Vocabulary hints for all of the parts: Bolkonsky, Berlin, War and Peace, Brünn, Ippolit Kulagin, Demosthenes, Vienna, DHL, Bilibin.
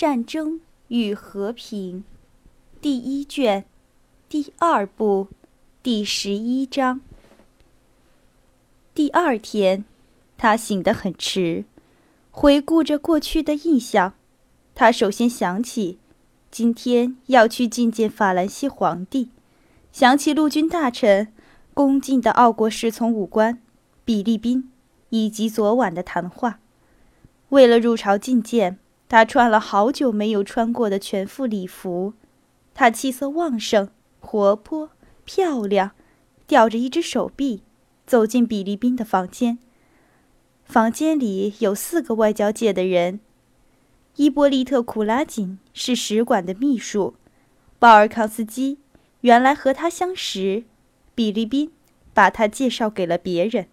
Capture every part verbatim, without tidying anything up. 战争与和平》第一卷第二部第十一章。第二天，他醒得很迟，回顾着过去的印象，他首先想起今天要去觐见法兰西皇帝，想起陆军大臣恭敬的奥国侍从武官比利宾以及昨晚的谈话。为了入朝觐见，他穿了好久没有穿过的全副礼服，他气色旺盛、活泼、漂亮，吊着一只手臂走进比利宾的房间。房间里有四个外交界的人，伊波利特·库拉锦是使馆的秘书，鲍尔康斯基原来和他相识，比利宾把他介绍给了别人。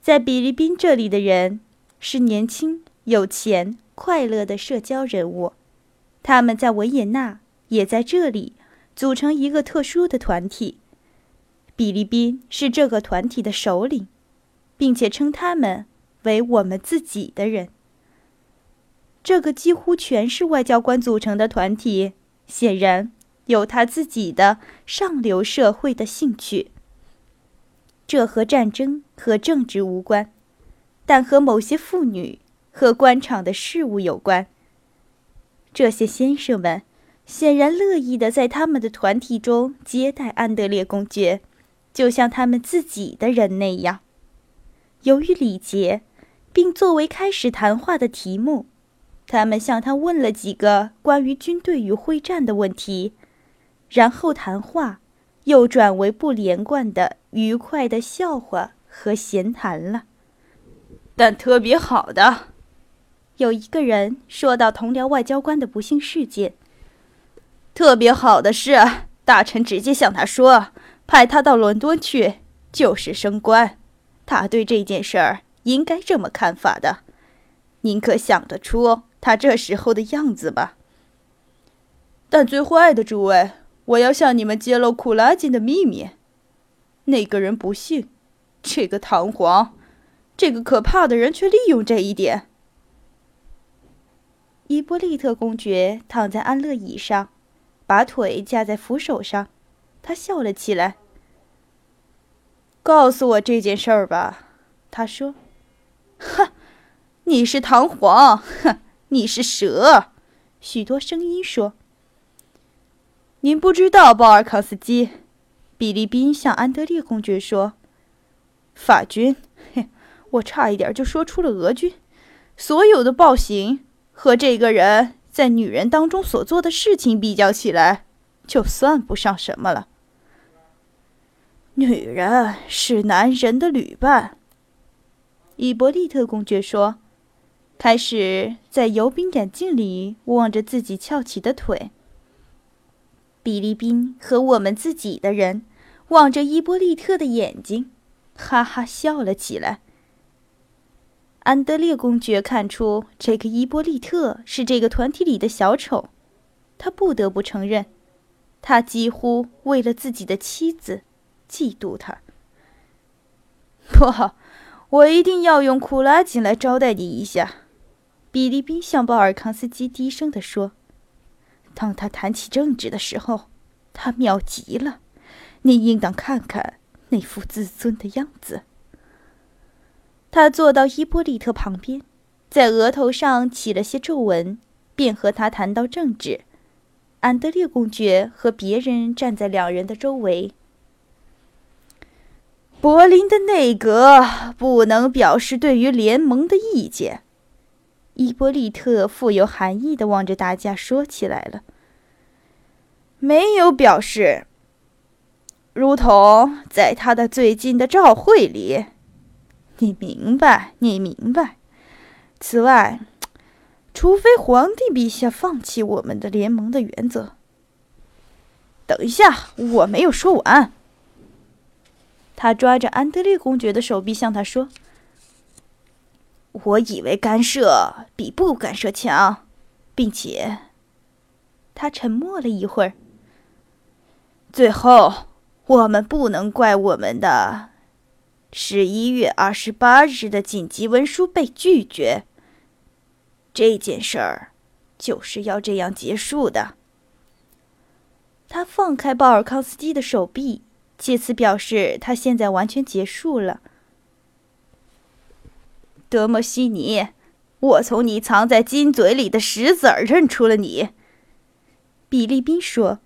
在比利宾这里的人是年轻、有钱、快乐的社交人物，他们在维也纳，也在这里组成一个特殊的团体。比利宾是这个团体的首领，并且称他们为我们自己的人。这个几乎全是外交官组成的团体，显然有他自己的上流社会的兴趣。这和战争和政治无关，但和某些妇女和官场的事务有关。这些先生们显然乐意地在他们的团体中接待安德烈公爵，就像他们自己的人那样。由于礼节，并作为开始谈话的题目，他们向他问了几个关于军队与会战的问题，然后谈话又转为不连贯的愉快的笑话和闲谈了。但特别好的，有一个人说到同僚外交官的不幸事件，特别好的是，大臣直接向他说，派他到伦敦去，就是升官。他对这件事儿应该这么看法的。您可想得出他这时候的样子吧？但最坏的，诸位，我要向你们揭露库拉金的秘密。那个人不幸，这个堂皇，这个可怕的人却利用这一点。伊波利特公爵躺在安乐椅上，把腿架在扶手上，他笑了起来。告诉我这件事儿吧，他说。哼，你是唐皇，哼，你是蛇，许多声音说。您不知道，鲍尔康斯基，比利宾向安德烈公爵说，法军，嘿，我差一点就说出了俄军，所有的暴行和这个人在女人当中所做的事情比较起来，就算不上什么了。女人是男人的旅伴，伊伯利特公爵说，开始在油饼眼镜里望着自己翘起的腿。比利宾和我们自己的人望着伊伯利特的眼睛，哈哈笑了起来。安德烈公爵看出这个伊波利特是这个团体里的小丑，他不得不承认，他几乎为了自己的妻子嫉妒他。不好，我一定要用库拉金来招待你一下，比利宾向鲍尔康斯基低声地说。当他谈起政治的时候，他妙极了，你应当看看那副自尊的样子。他坐到伊波利特旁边，在额头上起了些皱纹，便和他谈到政治。安德烈公爵和别人站在两人的周围。柏林的内阁不能表示对于联盟的意见，伊波利特富有含义地望着大家说起来了。没有表示，如同在他的最近的照会里。你明白，你明白。此外，除非皇帝陛下放弃我们的联盟的原则。等一下，我没有说完。他抓着安德烈公爵的手臂向他说：“我以为干涉比不干涉强，并且……”他沉默了一会儿。最后，我们不能怪我们的十一月二十八日的紧急文书被拒绝，这件事儿就是要这样结束的。他放开鲍尔康斯基的手臂，借此表示他现在完全结束了。德莫西尼，我从你藏在金嘴里的石子儿认出了你。比利宾说，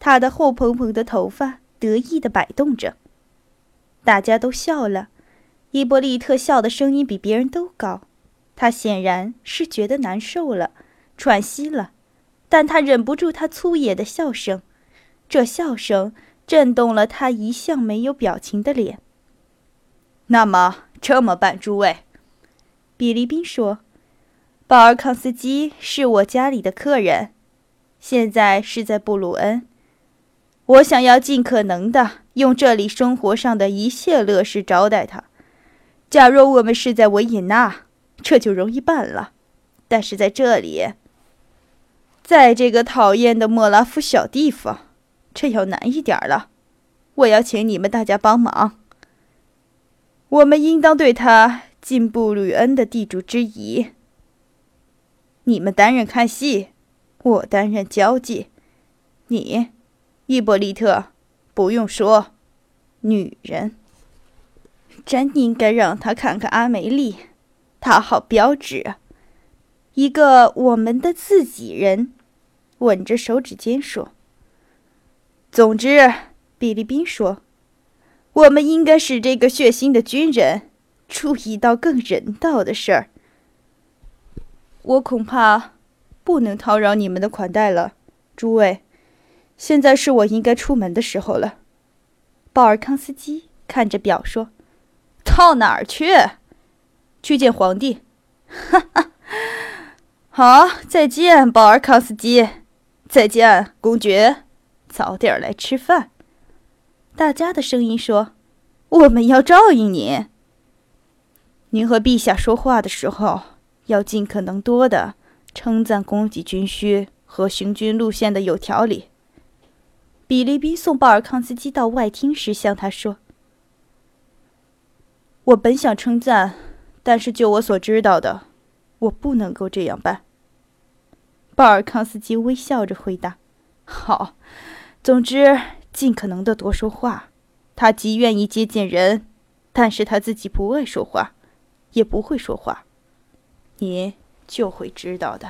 他的厚蓬蓬的头发得意地摆动着。大家都笑了，伊波利特笑的声音比别人都高。他显然是觉得难受了，喘息了，但他忍不住他粗野的笑声，这笑声震动了他一向没有表情的脸。那么这么办，诸位，比利宾说，鲍尔康斯基是我家里的客人，现在是在布鲁恩。我想要尽可能的用这里生活上的一切乐事招待他。假若我们是在维也纳，这就容易办了，但是在这里，在这个讨厌的莫拉夫小地方，这要难一点了。我要请你们大家帮忙。我们应当对他尽布吕恩的地主之谊。你们担任看戏，我担任交际。你，伊伯利特，不用说，女人。真应该让他看看阿梅丽，她好标致，一个我们的自己人。吻着手指尖说，总之，比利宾说，我们应该使这个血腥的军人注意到更人道的事儿。我恐怕不能叨扰你们的款待了，诸位，现在是我应该出门的时候了。鲍尔康斯基看着表说，到哪儿去？去见皇帝。哈哈，好，再见，鲍尔康斯基，再见，公爵，早点来吃饭。大家的声音说，我们要照应您。您和陛下说话的时候，要尽可能多的称赞供给军需和行军路线的有条理。比利宾送鲍尔康斯基到外厅时向他说，我本想称赞，但是就我所知道的，我不能够这样办。鲍尔康斯基微笑着回答，好，总之尽可能的多说话。他极愿意接见人，但是他自己不爱说话，也不会说话。你就会知道的。